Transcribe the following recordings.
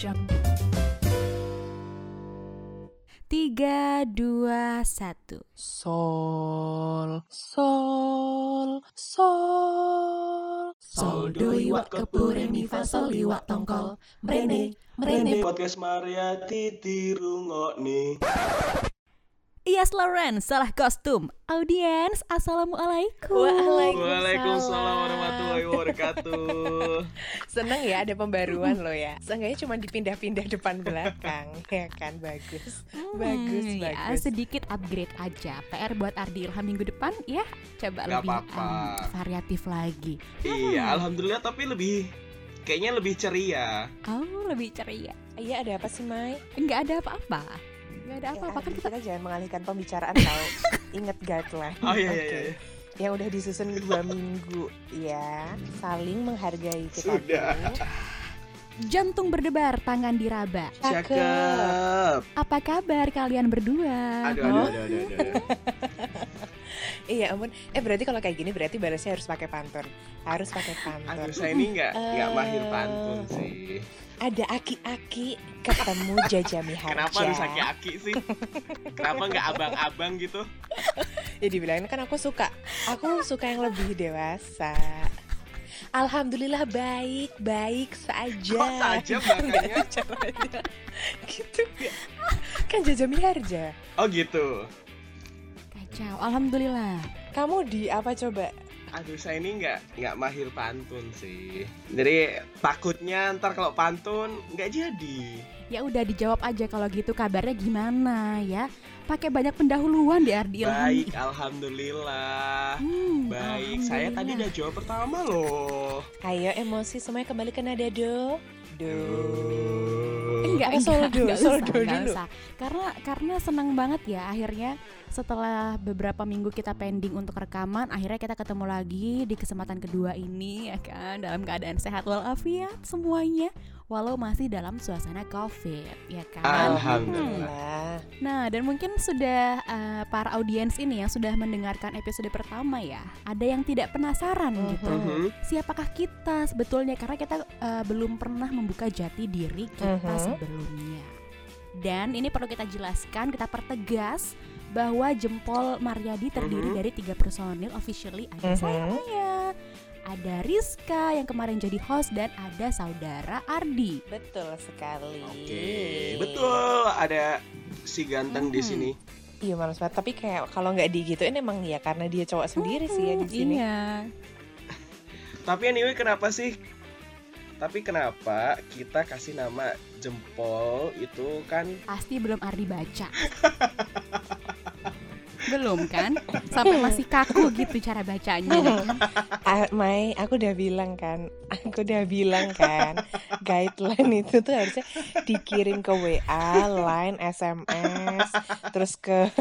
jam. 3, 2, 1. Sol, sol, sol. Sol do liwat kebu remi fa sol liwat tongkol. Mrene, mrene podcast Mariati dirungokne. Yes, Lauren, salah kostum. Audiens, assalamualaikum. Waalaikumsalam warahmatullahi wabarakatuh. Seneng ya ada pembaruan lo ya. Seenggaknya cuma dipindah-pindah depan belakang. Ya kan, bagus. Bagus. Ya, sedikit upgrade aja. PR buat Ardi Ilham minggu depan ya. Coba gak lebih variatif lagi. Iya, alhamdulillah tapi kayaknya lebih ceria. Oh, lebih ceria. Iya, ada apa sih, Mai? Enggak ada apa-apa. Gak ada apa-apa ya, kan kita jangan mengalihkan pembicaraan tau. Ingat guideline. Oh iya, okay. Iya. Yang udah disusun 2 minggu ya. Saling menghargai kita. Sudah ini. Jantung berdebar, tangan diraba. Cakep. Apa kabar kalian berdua? Aduh. Iya ampun. Berarti kalau kayak gini berarti balasnya harus pakai pantun. Aduh, saya ini gak mahir pantun sih. Ada aki-aki ketemu Jajami Harja. Kenapa harus aki-aki sih? Kenapa nggak abang-abang gitu? Ya dibilangin kan aku suka yang lebih dewasa. Alhamdulillah baik saja. Kok saja makanya? Gitu ya. Kan Jajami Harja. Oh gitu. Kacau. Alhamdulillah. Kamu di apa coba? Aduh, saya ini nggak mahir pantun sih. Jadi takutnya ntar kalau pantun nggak jadi. Ya udah dijawab aja kalau gitu kabarnya gimana ya. Pakai banyak pendahuluan di Ardi Ilham. Baik, alhamdulillah. Baik, alhamdulillah. Saya tadi udah jawab pertama loh. Ayo emosi semuanya kembali ke nada do. Enggak usah dulu. Karena senang banget ya akhirnya setelah beberapa minggu kita pending untuk rekaman, akhirnya kita ketemu lagi di kesempatan kedua ini ya kan, dalam keadaan sehat walafiat semuanya, walau masih dalam suasana COVID ya kan. Alhamdulillah. Nah, dan mungkin sudah para audiens ini yang sudah mendengarkan episode pertama ya, ada yang tidak penasaran gitu. Siapakah kita sebetulnya, karena kita belum pernah membuka jati diri kita sebelumnya. Dan ini perlu kita jelaskan, kita pertegas bahwa Jempol Mariadi terdiri dari 3 personil officially. Ada saya, ada Rizka yang kemarin jadi host, dan ada saudara Ardi. Betul sekali. Oke, betul. Ada si ganteng di sini. Iya, malas banget. Tapi kayak kalau nggak digituin emang ya karena dia cowok sendiri sih ya di sini. Iya. Tapi anyway, kenapa kita kasih nama Jempol itu kan? Pasti belum Ardi baca. Belum kan? Sampai masih kaku gitu cara bacanya. Mai, aku udah bilang kan guideline itu tuh harusnya dikirim ke WA, Line, SMS, terus ke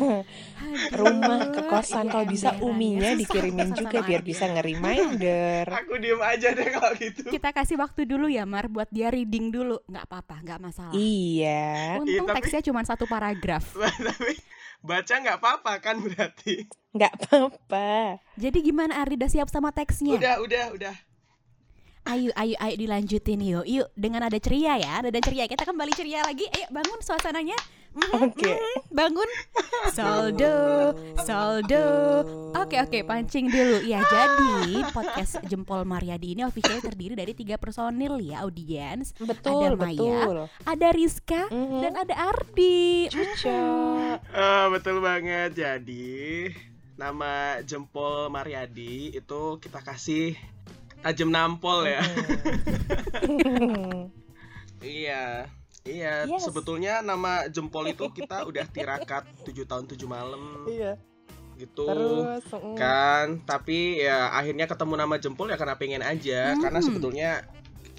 rumah, ke kosan. Kalau bisa uminya dikirimin juga biar bisa nge-reminder. Aku diem aja deh kalau gitu. Kita kasih waktu dulu ya Mar, buat dia reading dulu. Gak apa-apa, gak masalah. Iya. Untung teksnya cuma 1 paragraf. Tapi baca nggak apa-apa kan berarti? Nggak apa-apa. Jadi gimana Ardi, udah siap sama teksnya? Udah. Ayo dilanjutin yuk dengan nada ceria ya, nada ceria. Kita kembali ceria lagi. Ayo bangun suasananya. Oke. Bangun. Soldo. Oke, pancing dulu. Ya, jadi podcast Jempol Mariadi ini officialnya terdiri dari 3 personil ya, audiens. Betul, ada Maya, ada Rizka, dan ada Ardi. Betul banget. Jadi, nama Jempol Mariadi itu kita kasih tajam nampol ya. Iya, yes. Sebetulnya nama Jempol itu kita udah tirakat 7 tahun 7 malam. Iya. Gitu. Terus, kan, tapi ya akhirnya ketemu nama Jempol ya karena pengen aja, karena sebetulnya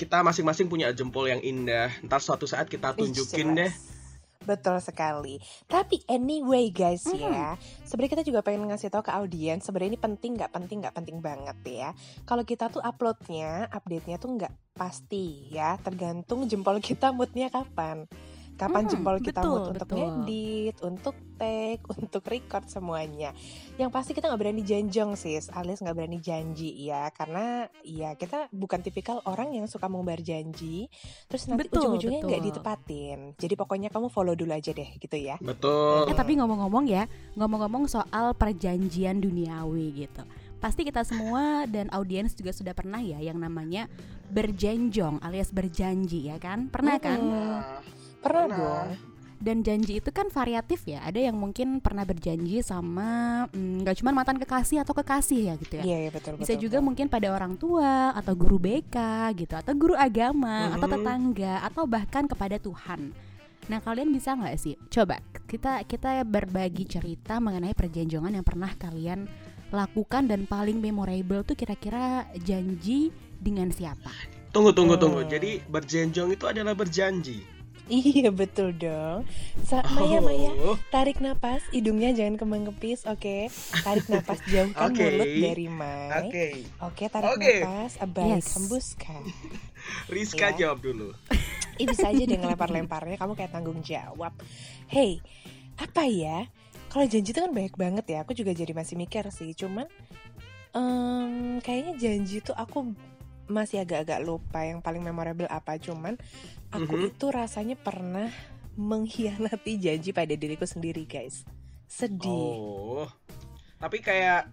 kita masing-masing punya jempol yang indah. Ntar suatu saat kita tunjukin deh. Betul sekali. Tapi anyway guys ya, sebenarnya kita juga pengen ngasih tahu ke audiens, sebenarnya ini penting banget ya. Kalau kita tuh uploadnya, update-nya tuh nggak pasti ya, tergantung jempol kita moodnya kapan. kapan jempol kita butuh untuk ngedit, untuk take, untuk record semuanya. Yang pasti kita gak berani janjong sis, alias gak berani janji ya. Karena ya kita bukan tipikal orang yang suka mengumbar janji terus nanti ujung-ujungnya gak ditepatin. Jadi pokoknya kamu follow dulu aja deh gitu ya. Betul. Tapi ngomong-ngomong ya, ngomong-ngomong soal perjanjian duniawi gitu, pasti kita semua dan audiens juga sudah pernah ya yang namanya berjenjong alias berjanji ya kan? Pernah kan? Pernah dong. Dan janji itu kan variatif ya. Ada yang mungkin pernah berjanji sama gak cuma mantan kekasih atau kekasih ya gitu ya. Iya, iya betul. Bisa betul, juga betul. Mungkin pada orang tua atau guru BK gitu, atau guru agama, atau tetangga, atau bahkan kepada Tuhan. Nah kalian bisa gak sih? Coba kita berbagi cerita mengenai perjanjian yang pernah kalian lakukan dan paling memorable tuh kira-kira janji dengan siapa? Tunggu. Jadi berjenjong itu adalah berjanji. Iya betul dong. Maya, tarik napas, hidungnya jangan kembang-kempis, oke? Tarik napas, jauhkan mulut dari Mai. Oke, tarik napas, abang hembuskan. Rizka jawab dulu. Bisa aja deh ngelempar-lemparnya, kamu kayak tanggung jawab. Hey, apa ya? Kalau janji itu kan banyak banget ya, aku juga jadi masih mikir sih. Cuman kayaknya janji itu aku masih agak-agak lupa yang paling memorable apa. Cuman aku itu rasanya pernah mengkhianati janji pada diriku sendiri guys. Sedih. Oh, tapi kayak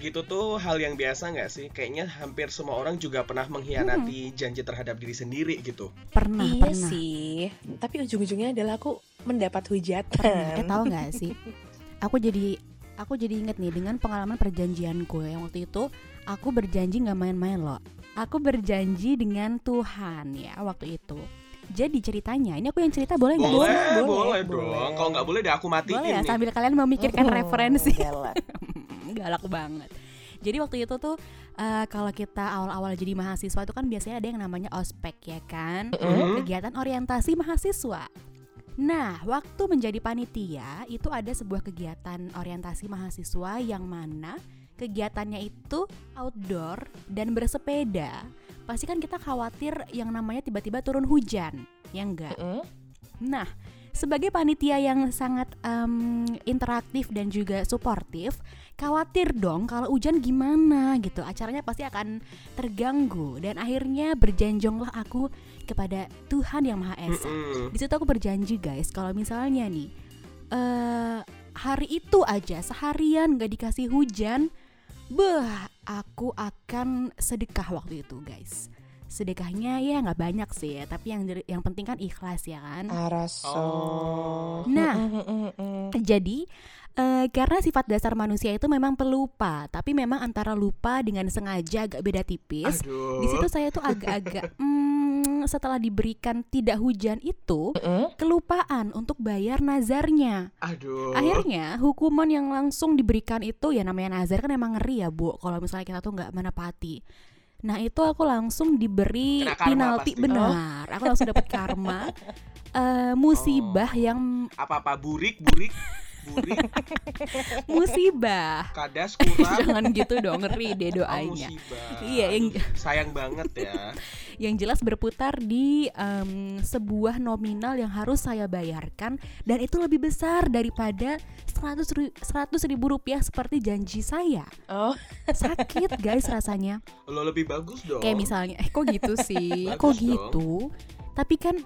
gitu tuh hal yang biasa gak sih? Kayaknya hampir semua orang juga pernah mengkhianati janji terhadap diri sendiri gitu. Pernah. Sih, tapi ujung-ujungnya adalah aku mendapat hujatan. Tahu nggak sih? Aku jadi inget nih dengan pengalaman perjanjianku yang waktu itu aku berjanji nggak main-main loh. Aku berjanji dengan Tuhan ya waktu itu. Jadi ceritanya, ini aku yang cerita boleh nggak? Boleh dong. Kalau nggak boleh, aku matiin. Boleh ya, sambil kalian memikirkan referensi. Galak banget. Jadi waktu itu tuh kalau kita awal-awal jadi mahasiswa itu kan biasanya ada yang namanya ospek ya kan, kegiatan orientasi mahasiswa. Nah, waktu menjadi panitia itu ada sebuah kegiatan orientasi mahasiswa yang mana kegiatannya itu outdoor dan bersepeda. Pasti kan kita khawatir yang namanya tiba-tiba turun hujan, ya enggak? Nah, sebagai panitia yang sangat interaktif dan juga suportif, khawatir dong kalau hujan gimana gitu. Acaranya pasti akan terganggu. Dan akhirnya berjanjonglah aku kepada Tuhan Yang Maha Esa. Di situ aku berjanji guys, kalau misalnya nih hari itu aja seharian gak dikasih hujan, aku akan sedekah waktu itu guys. Sedekahnya ya nggak banyak sih ya, tapi yang penting kan ikhlas ya kan. Nah, jadi karena sifat dasar manusia itu memang pelupa, tapi memang antara lupa dengan sengaja agak beda tipis. Di situ saya tuh agak-agak setelah diberikan tidak hujan itu kelupaan untuk bayar nazarnya. Akhirnya hukuman yang langsung diberikan itu ya namanya nazar kan emang ngeri ya bu, kalau misalnya kita tuh nggak menepati. Nah itu aku langsung diberi penalti pasti. Benar. Aku langsung dapat karma, musibah yang apa-apa burik musibah kadas kurang. Jangan gitu dong, ngeri deh doanya. Iya yang sayang banget ya. Yang jelas berputar di sebuah nominal yang harus saya bayarkan dan itu lebih besar daripada 100.000 rupiah seperti janji saya. Sakit guys rasanya. Lo lebih bagus dong. Kayak misalnya, kok gitu sih? Kok gitu? Tapi kan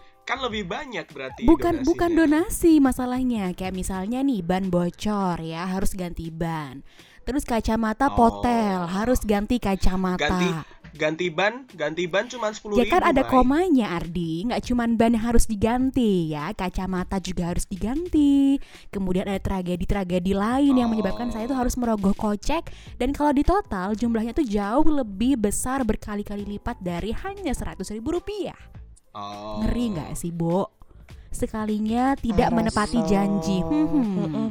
lebih banyak berarti. Bukan donasi masalahnya. Kayak misalnya nih ban bocor ya, harus ganti ban. Terus kacamata potel, harus ganti kacamata. Ganti ban cuma 10.000. Ya kan ada komanya Ardi, nggak cuma ban yang harus diganti ya, kacamata juga harus diganti. Kemudian ada tragedi-tragedi lain yang menyebabkan saya itu harus merogoh kocek. Dan kalau di total jumlahnya itu jauh lebih besar berkali-kali lipat dari hanya 100.000 rupiah. Ngeri nggak sih Bo? Sekalinya tidak menepati janji.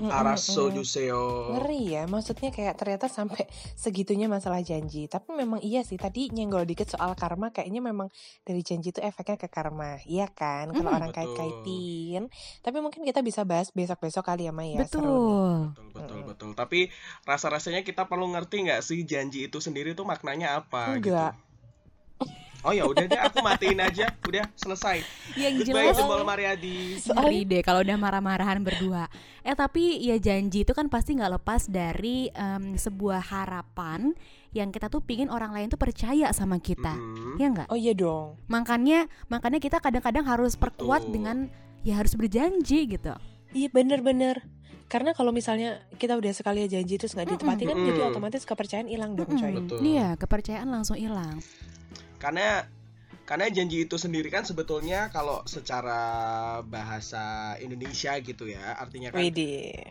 Araso juseo. Ngeri ya, maksudnya kayak ternyata sampai segitunya masalah janji. Tapi memang iya sih, tadi nyenggol dikit soal karma. Kayaknya memang dari janji itu efeknya ke karma. Iya kan, kalau orang kait-kaitin. Tapi mungkin kita bisa bahas besok-besok kali ya Maya. Betul. Tapi rasa-rasanya kita perlu ngerti gak sih janji itu sendiri tuh maknanya apa? Enggak gitu. Oh ya udah deh, aku matiin aja, udah selesai. Yang jelas Jembal Mariadi. Ngeri deh kalau udah marah-marahan berdua. Tapi ya janji itu kan pasti nggak lepas dari sebuah harapan yang kita tuh pingin orang lain tuh percaya sama kita, ya nggak? Oh iya dong. Makanya kita kadang-kadang harus perkuat dengan ya harus berjanji gitu. Iya bener-bener. Karena kalau misalnya kita udah sekali janji terus nggak ditepati kan jadi otomatis kepercayaan hilang dong coy. Iya, kepercayaan langsung hilang. Karena janji itu sendiri kan sebetulnya kalau secara bahasa Indonesia gitu ya, artinya kan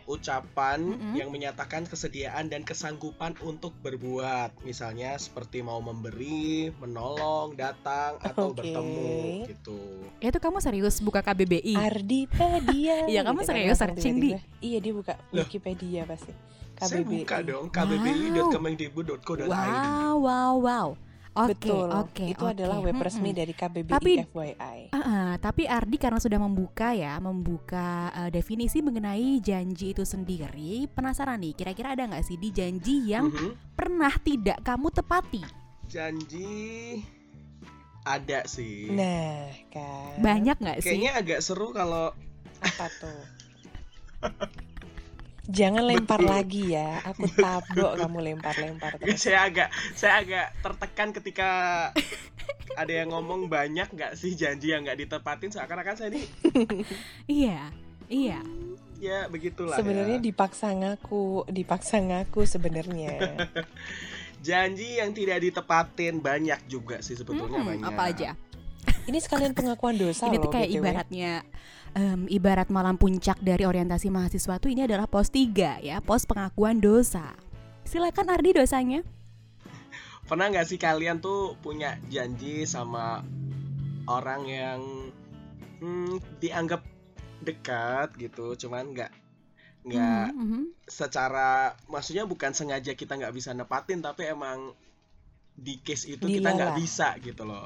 ucapan yang menyatakan kesediaan dan kesanggupan untuk berbuat, misalnya seperti mau memberi, menolong, datang atau bertemu gitu. Ya itu kamu serius buka KBBI? Ardipedia. Iya kamu serius searching di? Iya dia buka Wikipedia pasti. KBBI. Saya buka dong kbbi.kemendikbud.co.id. Wow. Oke, adalah web resmi dari KBBI tapi, FYI. Tapi Ardi karena sudah membuka definisi mengenai janji itu sendiri, penasaran nih, kira-kira ada nggak sih di janji yang pernah tidak kamu tepati? Janji ada sih. Nah kan. Banyak nggak sih? Kayaknya agak seru kalau apa tuh? Jangan lempar lagi ya, aku tabok kamu lempar. Saya agak tertekan ketika ada yang ngomong banyak nggak sih janji yang nggak ditepatin seakan-akan saya ini. Iya. Ya begitulah. Sebenarnya ya. dipaksa ngaku sebenarnya. Janji yang tidak ditepatin banyak juga sih sebetulnya banyak. Apa aja? Ini sekalian pengakuan dosa loh. Ini tuh kayak ibarat malam puncak dari orientasi mahasiswa tuh ini adalah pos 3 ya, pos pengakuan dosa. Silakan Ardi dosanya. Pernah nggak sih kalian tuh punya janji sama orang yang dianggap dekat gitu, cuman nggak secara maksudnya bukan sengaja kita nggak bisa nepatin, tapi emang di case itu dilala. Kita nggak bisa gitu loh.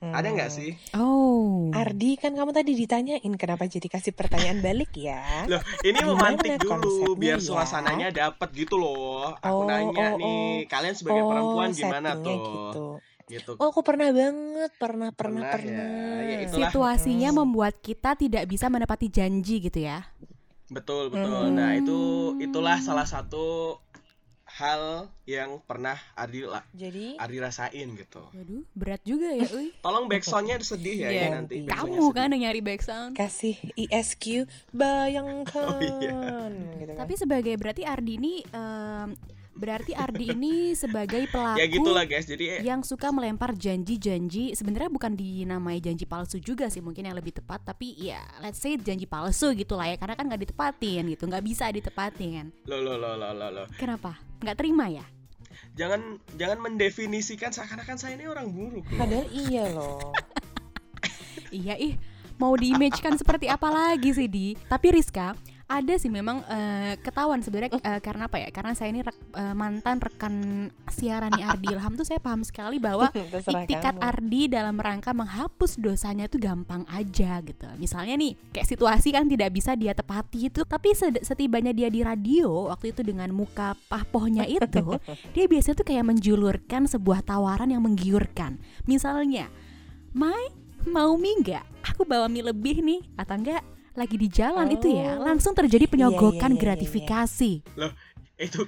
Ada nggak sih? Oh, Ardi kan kamu tadi ditanyain kenapa jadi kasih pertanyaan balik ya? Loh, ini memantik dulu biar suasananya dapat gitu loh. Aku nanya nih, kalian sebagai perempuan gimana tuh? Gitu. Oh, aku pernah banget. Ya, situasinya membuat kita tidak bisa menepati janji gitu ya? Betul. Nah itulah salah satu hal yang pernah Ardi rasain gitu. Waduh, berat juga ya, uy. Tolong backsoundnya sedih ya nanti. Kamu kan yang nyari backsound. Kasih ISQ, bayangkan. Gitu kan. Tapi berarti Ardi ini sebagai pelaku. Ya gitulah guys. Jadi yang suka melempar janji-janji, sebenarnya bukan dinamai janji palsu juga sih, mungkin yang lebih tepat. Tapi ya let's say janji palsu gitulah ya, karena kan nggak ditepatin gitu, nggak bisa ditepatin. Loh. Kenapa? Nggak terima ya? Jangan mendefinisikan seakan-akan saya ini orang buruk. Padahal iya loh. Iya mau diimagekan seperti apa lagi sih Di? Tapi Rizka ada sih memang ketahuan sebenarnya karena apa ya? Karena saya ini mantan rekan siaran Ardi Ilham tuh saya paham sekali bahwa iktikad Ardi dalam rangka menghapus dosanya tuh gampang aja gitu. Misalnya nih kayak situasi kan tidak bisa dia tepati itu, tapi setibanya dia di radio waktu itu dengan muka pahpohnya itu, dia biasanya tuh kayak menjulurkan sebuah tawaran yang menggiurkan. Misalnya, "Mai, mau mie enggak? Aku bawa mie lebih nih." Atau enggak? Lagi di jalan itu ya, langsung terjadi penyogokan gratifikasi. Loh, itu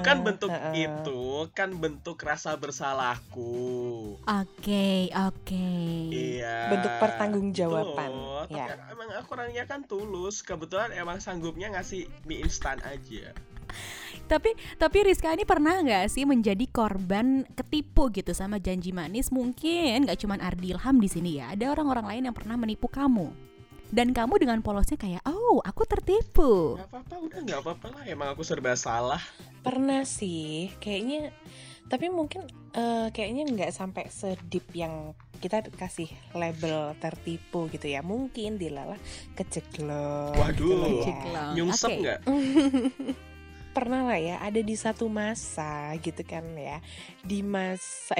kan bentuk rasa bersalahku. Oke. Iya. Bentuk pertanggungjawaban. Ya. Emang aku orangnya kan tulus, kebetulan emang sanggupnya ngasih mie instan aja. Tapi Rizka ini pernah nggak sih menjadi korban ketipu gitu sama janji manis? Mungkin nggak cuma Ardi Ilham di sini ya, ada orang-orang lain yang pernah menipu kamu. Dan kamu dengan polosnya kayak, aku tertipu. Gak apa-apa lah, emang aku serba salah. Pernah sih, kayaknya. Tapi mungkin kayaknya gak sampai sedip yang kita kasih label tertipu gitu ya. Mungkin dilala keceklok. Waduh, gitu ya. Nyungsep gak? Pernah lah ya, ada di satu masa gitu kan ya, di masa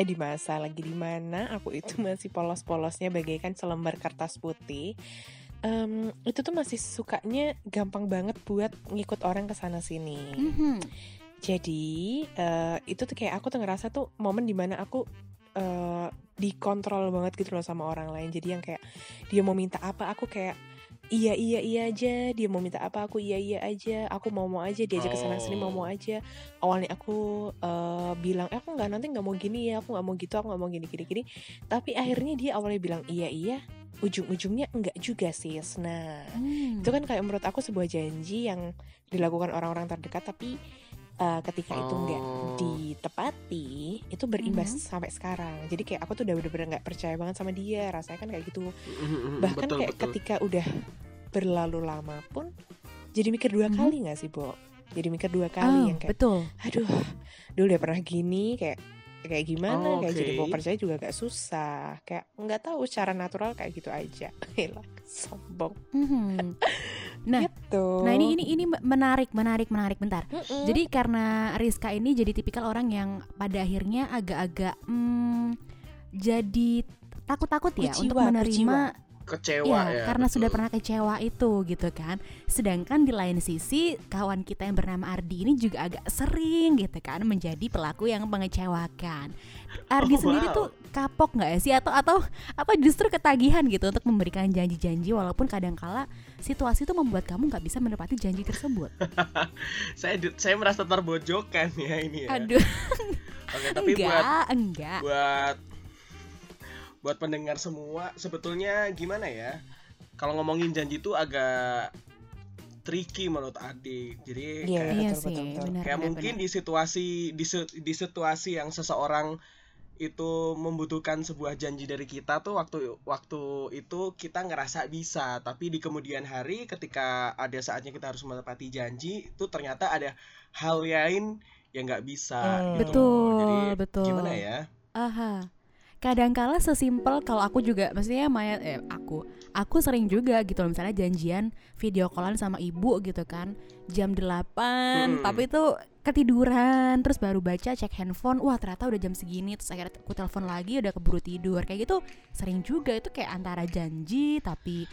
lagi di mana aku itu masih polos-polosnya bagaikan selembar kertas putih. Itu tuh masih sukanya gampang banget buat ngikut orang kesana sini. Jadi itu tuh kayak aku tuh ngerasa tuh momen dimana aku dikontrol banget gitu loh sama orang lain. Jadi yang kayak dia mau minta apa aku kayak iya aja, dia mau minta apa aku iya aja, aku mau aja, diajak kesana sini mau aja. Awalnya aku bilang aku nggak, nanti nggak mau gini ya, aku nggak mau gitu, aku nggak mau gini. Tapi akhirnya dia awalnya bilang iya, ujung-ujungnya enggak juga sis. Nah itu kan kayak menurut aku sebuah janji yang dilakukan orang-orang terdekat, tapi ketika itu enggak ditepati, itu berimbas sampai sekarang. Jadi kayak aku tuh udah bener-bener enggak percaya banget sama dia, rasanya kan kayak gitu. Bahkan betul, kayak betul. Ketika udah berlalu lama pun jadi mikir dua kali enggak sih, Bo? Jadi mikir dua kali yang kayak betul. Aduh, dulu udah pernah gini kayak gimana, kayak jadi mau percaya juga agak susah, kayak nggak tahu secara natural kayak gitu aja. Hilang sombong. Nah, gitu. Nah ini menarik bentar. Jadi karena Rizka ini jadi tipikal orang yang pada akhirnya agak-agak jadi takut-takut ya untuk menerima kecewa ya karena sudah pernah kecewa itu gitu kan. Sedangkan di lain sisi kawan kita yang bernama Ardi ini juga agak sering gitu kan menjadi pelaku yang mengecewakan. Ardi sendiri tuh kapok nggak sih atau apa justru ketagihan gitu untuk memberikan janji-janji walaupun kadangkala situasi itu membuat kamu nggak bisa menepati janji tersebut. Saya merasa terbojokan ya ini ya. Aduh. Oke, tapi buat pendengar semua, sebetulnya gimana ya? Kalau ngomongin janji itu agak tricky menurut Adik. Jadi mungkin benar. di situasi yang seseorang itu membutuhkan sebuah janji dari kita tuh waktu itu kita ngerasa bisa, tapi di kemudian hari ketika ada saatnya kita harus menepati janji, itu ternyata ada hal lain yang nggak bisa. Gitu. Betul. Gimana ya? Aha. Kadangkala sesimpel kalau aku juga maksudnya aku sering juga gitu loh, misalnya janjian video callan sama ibu gitu kan jam 8 tapi itu ketiduran, terus baru baca cek handphone, wah ternyata udah jam segini, terus akhirnya aku telepon lagi udah keburu tidur, kayak gitu sering juga. Itu kayak antara janji tapi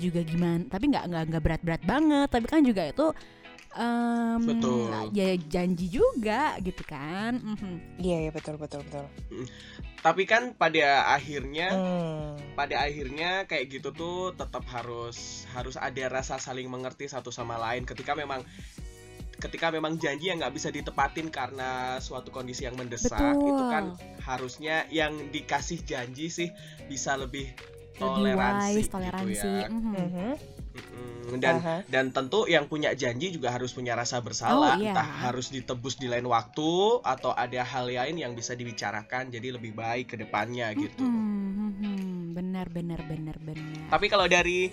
juga gimana, tapi nggak berat-berat banget, tapi kan juga itu betul. Ya janji juga gitu kan. Iya betul. Tapi kan pada akhirnya kayak gitu tuh tetap harus ada rasa saling mengerti satu sama lain. Ketika memang janji yang nggak bisa ditepatin karena suatu kondisi yang mendesak, itu kan harusnya yang dikasih janji sih bisa lebih toleransi gitu ya. Dan tentu yang punya janji juga harus punya rasa bersalah, entah harus ditebus di lain waktu atau ada hal lain yang bisa dibicarakan jadi lebih baik ke depannya gitu. Benar. Tapi kalau dari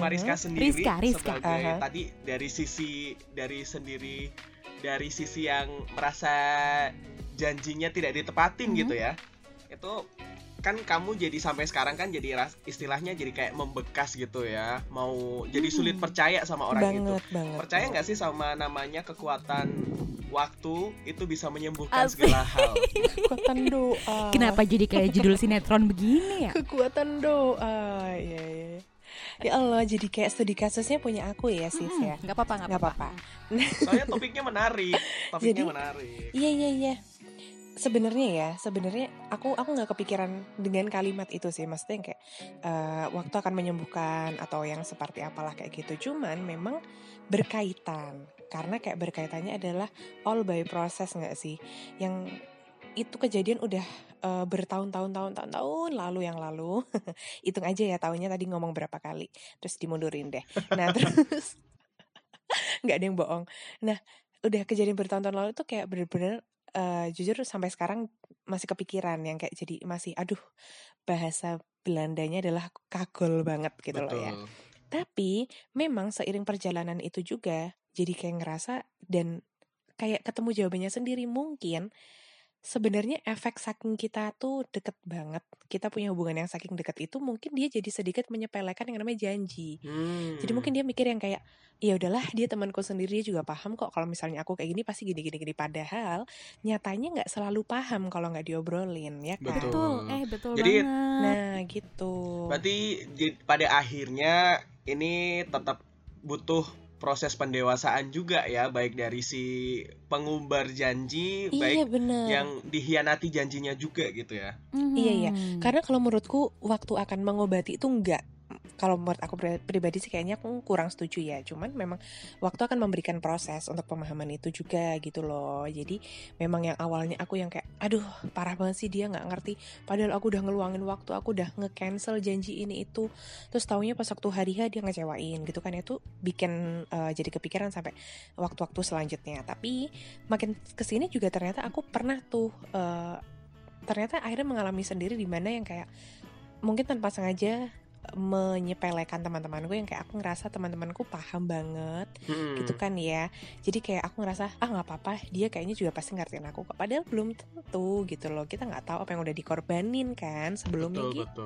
Mariska sendiri, Rizka. Sebagai tadi dari sisi yang merasa janjinya tidak ditepatin gitu ya. Itu kan kamu jadi sampai sekarang kan jadi istilahnya jadi kayak membekas gitu ya, mau jadi sulit percaya sama orang itu. Percaya nggak sih sama namanya kekuatan waktu itu bisa menyembuhkan segala hal? Kekuatan doa. Kenapa jadi kayak judul sinetron begini ya? Kekuatan doa, ya. Ya Allah, jadi kayak studi kasusnya punya aku ya sis ya. Nggak apa-apa. Soalnya topiknya menarik. Iya. Sebenarnya aku nggak kepikiran dengan kalimat itu sih, maksudnya kayak waktu akan menyembuhkan atau yang seperti apalah kayak gitu. Cuman memang berkaitan, karena kayak berkaitannya adalah all by process nggak sih, yang itu kejadian udah bertahun-tahun lalu yang lalu. Hitung aja ya tahunnya tadi ngomong berapa kali, terus dimundurin deh. Nah terus nggak ada yang bohong. Nah udah kejadian bertahun-tahun lalu tuh kayak bener-bener jujur sampai sekarang masih kepikiran, yang kayak jadi masih aduh, bahasa Belandanya adalah kagol banget gitu. Betul. Loh ya. Tapi memang seiring perjalanan itu juga jadi kayak ngerasa dan kayak ketemu jawabannya sendiri. Mungkin sebenarnya efek saking kita tuh deket banget, kita punya hubungan yang saking deket itu, mungkin dia jadi sedikit menyepelekan yang namanya janji. Jadi mungkin dia mikir yang kayak ya udahlah, dia temanku sendiri, dia juga paham kok kalau misalnya aku kayak gini pasti gini. Padahal nyatanya nggak selalu paham kalau nggak diobrolin ya kan. Betul jadi, banget. Nah gitu. Berarti pada akhirnya ini tetap butuh proses pendewasaan juga ya, baik dari si pengumbar janji, iya, baik bener. Yang dikhianati janjinya juga gitu ya. Mm-hmm. Iya, karena kalau menurutku waktu akan mengobati itu enggak. Kalau menurut aku pribadi sih kayaknya aku kurang setuju ya. Cuman memang waktu akan memberikan proses untuk pemahaman itu juga gitu loh. Jadi memang yang awalnya aku yang kayak aduh parah banget sih dia gak ngerti, padahal aku udah ngeluangin waktu, aku udah nge-cancel janji ini itu. Terus taunya pas waktu hari H dia ngecewain gitu kan. Itu bikin jadi kepikiran sampai waktu-waktu selanjutnya. Tapi makin kesini juga ternyata aku pernah tuh ternyata akhirnya mengalami sendiri, dimana yang kayak mungkin tanpa sengaja menyepelekan teman-temanku, yang kayak aku ngerasa teman-temanku paham banget gitu kan ya. Jadi kayak aku ngerasa nggak apa-apa, dia kayaknya juga pasti ngertiin aku, padahal belum tentu gitu loh. Kita nggak tahu apa yang udah dikorbanin kan sebelumnya. Betul, gitu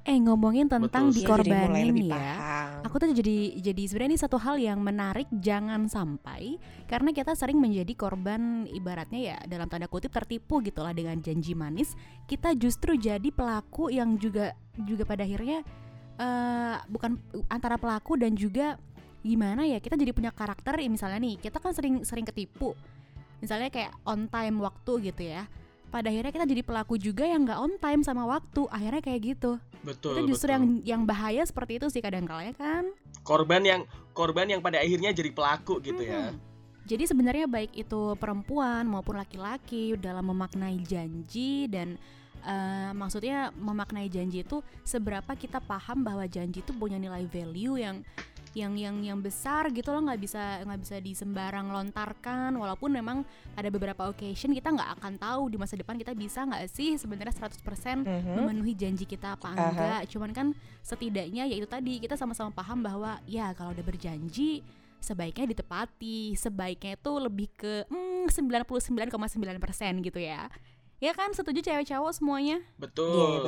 betul. Ngomongin tentang betul, dikorbanin ya, aku tuh jadi sebenarnya ini satu hal yang menarik, jangan sampai karena kita sering menjadi korban, ibaratnya ya dalam tanda kutip tertipu gitulah dengan janji manis, kita justru jadi pelaku yang juga pada akhirnya bukan, antara pelaku dan juga gimana ya, kita jadi punya karakter ya. Misalnya nih kita kan sering ketipu, misalnya kayak on time waktu gitu ya, pada akhirnya kita jadi pelaku juga yang nggak on time sama waktu, akhirnya kayak gitu. Betul, itu justru betul. yang bahaya seperti itu sih kadang-kadang kan, korban yang pada akhirnya jadi pelaku gitu ya. Jadi sebenarnya baik itu perempuan maupun laki-laki dalam memaknai janji dan maksudnya memaknai janji itu seberapa kita paham bahwa janji itu punya nilai value yang besar gitu loh, nggak bisa disembarang lontarkan. Walaupun memang ada beberapa occasion kita nggak akan tahu di masa depan kita bisa nggak sih sebenarnya 100% memenuhi janji kita apa enggak. Cuman kan setidaknya ya itu tadi, kita sama-sama paham bahwa ya kalau udah berjanji sebaiknya ditepati, sebaiknya itu lebih ke 99,9% gitu ya. Ya kan, setuju cewek cowok semuanya. Betul.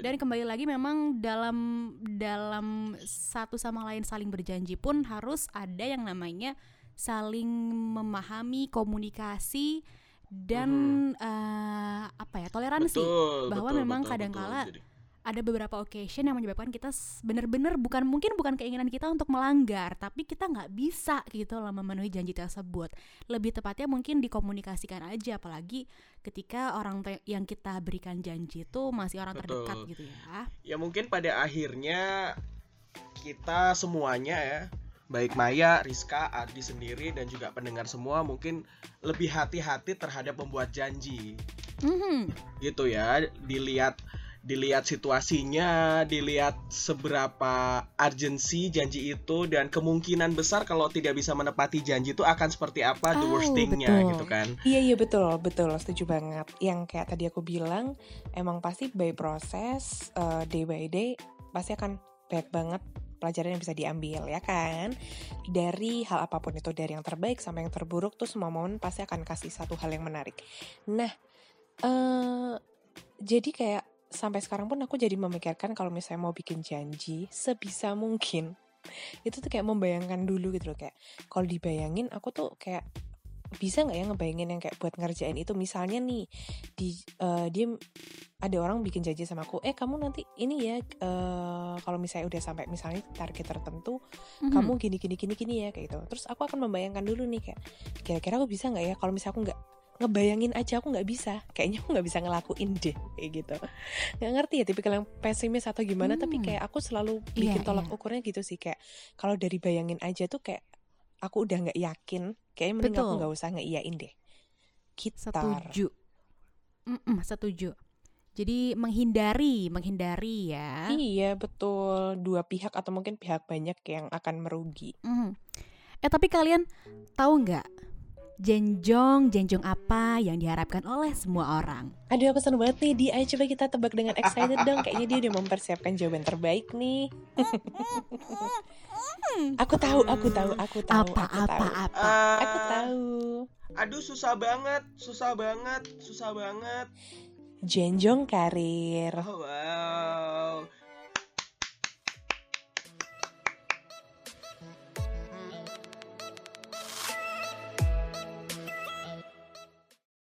Dan kembali lagi memang dalam satu sama lain saling berjanji pun harus ada yang namanya saling memahami, komunikasi dan toleransi. Memang kadangkala ada beberapa occasion yang menyebabkan kita benar-benar bukan keinginan kita untuk melanggar, tapi kita nggak bisa gitu loh memenuhi janji tersebut. Lebih tepatnya mungkin dikomunikasikan aja, apalagi ketika orang yang kita berikan janji itu masih orang terdekat gitu ya. Ya mungkin pada akhirnya kita semuanya ya, baik Maya, Rizka, Ardi sendiri dan juga pendengar semua mungkin lebih hati-hati terhadap membuat janji. Gitu ya, dilihat situasinya, dilihat seberapa urgensi janji itu, dan kemungkinan besar kalau tidak bisa menepati janji itu akan seperti apa, the worst thing-nya gitu kan. Iya betul, setuju banget. Yang kayak tadi aku bilang, emang pasti by proses, day by day pasti akan baik banget pelajaran yang bisa diambil ya kan, dari hal apapun itu, dari yang terbaik sampai yang terburuk tuh semua momen pasti akan kasih satu hal yang menarik. Nah jadi kayak sampai sekarang pun aku jadi memikirkan kalau misalnya mau bikin janji, sebisa mungkin itu tuh kayak membayangkan dulu gitu loh. Kayak kalau dibayangin aku tuh kayak bisa gak ya ngebayangin yang kayak buat ngerjain itu. Misalnya nih dia ada orang bikin janji sama aku, kamu nanti ini ya kalau misalnya udah sampai misalnya target tertentu kamu gini ya kayak gitu. Terus aku akan membayangkan dulu nih kayak kira-kira aku bisa gak ya. Kalau misalnya aku gak ngebayangin aja aku gak bisa, kayaknya aku gak bisa ngelakuin deh kayak gitu. Gak ngerti ya tipikal yang pesimis atau gimana, tapi kayak aku selalu bikin tolak ukurnya gitu sih. Kayak kalau dari bayangin aja tuh kayak aku udah gak yakin, kayaknya mending aku gak usah ngeiyain deh. Setuju. Jadi menghindari ya. Iya betul, dua pihak atau mungkin pihak banyak yang akan merugi. Tapi kalian tahu gak Jenjong apa yang diharapkan oleh semua orang? Aduh aku seneng banget nih Di, ayo coba kita tebak dengan excited dong. Kayaknya dia udah mempersiapkan jawaban terbaik nih. Aku tahu. Apa? Aku tahu. Aduh susah banget. Jenjong karir. Oh, wow.